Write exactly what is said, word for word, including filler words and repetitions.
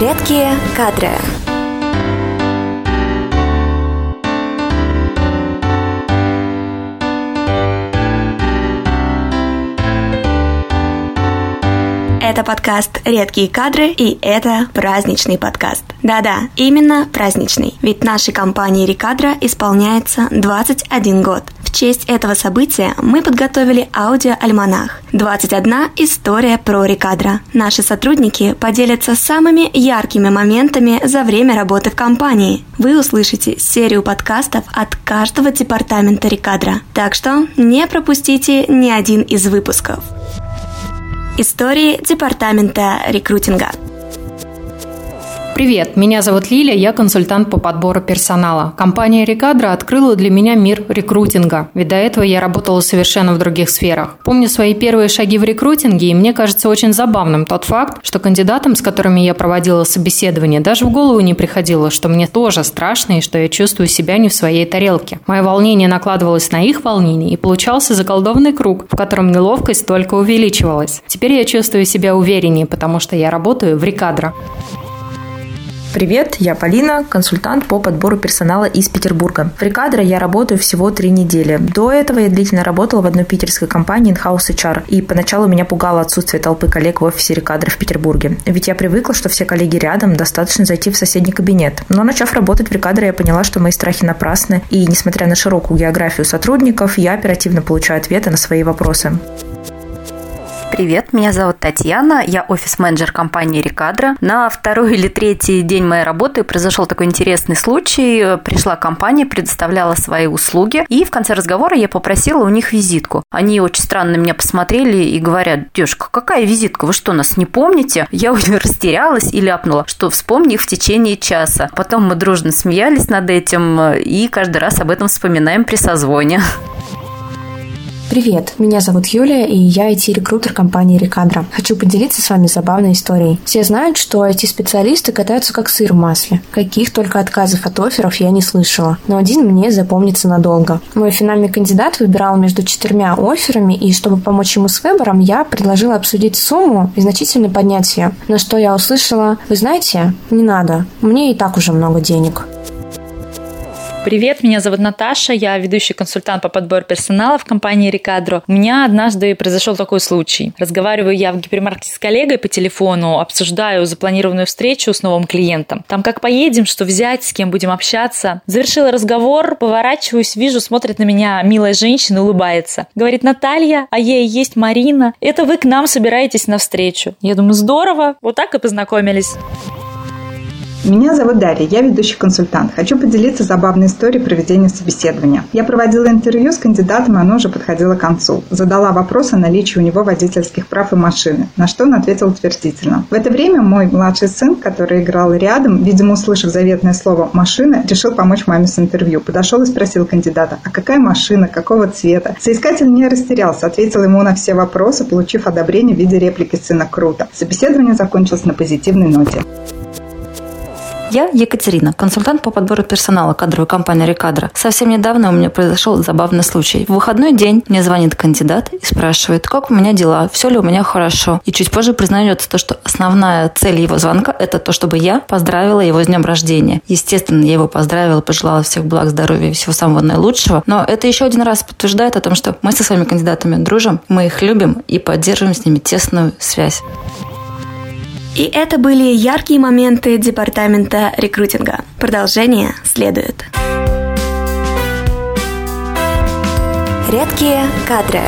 Редкие кадры. Это подкаст «Редкие кадры», и это праздничный подкаст. Да-да, именно праздничный. Ведь нашей компании «Рекадра» исполняется двадцать один год. В честь этого события мы подготовили аудиоальманах «двадцать одна история про Рекадра». Наши сотрудники поделятся самыми яркими моментами за время работы в компании. Вы услышите серию подкастов от каждого департамента Рекадра. Так что не пропустите ни один из выпусков. Истории департамента рекрутинга. Привет, меня зовут Лиля, я консультант по подбору персонала. Компания «Рекадра» открыла для меня мир рекрутинга, ведь до этого я работала совершенно в других сферах. Помню свои первые шаги в рекрутинге, и мне кажется очень забавным тот факт, что кандидатам, с которыми я проводила собеседование, даже в голову не приходило, что мне тоже страшно и что я чувствую себя не в своей тарелке. Мое волнение накладывалось на их волнение, и получался заколдованный круг, в котором неловкость только увеличивалась. Теперь я чувствую себя увереннее, потому что я работаю в «Рекадра». Привет, я Полина, консультант по подбору персонала из Петербурга. В «Рекадре» я работаю всего три недели. До этого я длительно работала в одной питерской компании «Инхаус эйч ар», и поначалу меня пугало отсутствие толпы коллег в офисе «Рекадра» в Петербурге. Ведь я привыкла, что все коллеги рядом, достаточно зайти в соседний кабинет. Но начав работать в «Рекадре», я поняла, что мои страхи напрасны, и, несмотря на широкую географию сотрудников, я оперативно получаю ответы на свои вопросы. Привет, меня зовут Татьяна, я офис-менеджер компании «Рекадра». На второй или третий день моей работы произошел такой интересный случай. Пришла компания, предоставляла свои услуги, и в конце разговора я попросила у них визитку. Они очень странно на меня посмотрели и говорят: «Девушка, какая визитка? Вы что, нас не помните?» Я растерялась и ляпнула, что вспомни их в течение часа. Потом мы дружно смеялись над этим и каждый раз об этом вспоминаем при созвоне. Привет, меня зовут Юлия, и я ай ти-рекрутер компании «Рекадра». Хочу поделиться с вами забавной историей. Все знают, что ай ти-специалисты катаются как сыр в масле. Каких только отказов от офферов я не слышала, но один мне запомнится надолго. Мой финальный кандидат выбирал между четырьмя офферами, и чтобы помочь ему с выбором, я предложила обсудить сумму и значительно поднять ее. На что я услышала: «Вы знаете, не надо, мне и так уже много денег». Привет, меня зовут Наташа, я ведущий консультант по подбору персонала в компании «Рекадра». У меня однажды произошел такой случай. Разговариваю я в гипермаркете с коллегой по телефону, обсуждаю запланированную встречу с новым клиентом. Там как поедем, что взять, с кем будем общаться. Завершила разговор, поворачиваюсь, вижу, смотрит на меня милая женщина, улыбается. Говорит: «Наталья, а ей есть Марина, это вы к нам собираетесь на встречу». Я думаю, здорово, вот так и познакомились. Меня зовут Дарья, я ведущий консультант. Хочу поделиться забавной историей проведения собеседования. Я проводила интервью с кандидатом, и оно уже подходило к концу. Задала вопрос о наличии у него водительских прав и машины, на что он ответил утвердительно. В это время мой младший сын, который играл рядом, видимо, услышав заветное слово «машина», решил помочь маме с интервью. Подошел и спросил кандидата: «А какая машина, какого цвета?» Соискатель не растерялся, ответил ему на все вопросы, получив одобрение в виде реплики сына: «Круто». Собеседование закончилось на позитивной ноте. Я Екатерина, консультант по подбору персонала кадровой компании «Рекадра». Совсем недавно у меня произошел забавный случай. В выходной день мне звонит кандидат и спрашивает, как у меня дела, все ли у меня хорошо. И чуть позже признается то, что основная цель его звонка – это то, чтобы я поздравила его с днем рождения. Естественно, я его поздравила, пожелала всех благ, здоровья и всего самого наилучшего. Но это еще один раз подтверждает о том, что мы со своими кандидатами дружим, мы их любим и поддерживаем с ними тесную связь. И это были яркие моменты департамента рекрутинга. Продолжение следует. Редкие кадры.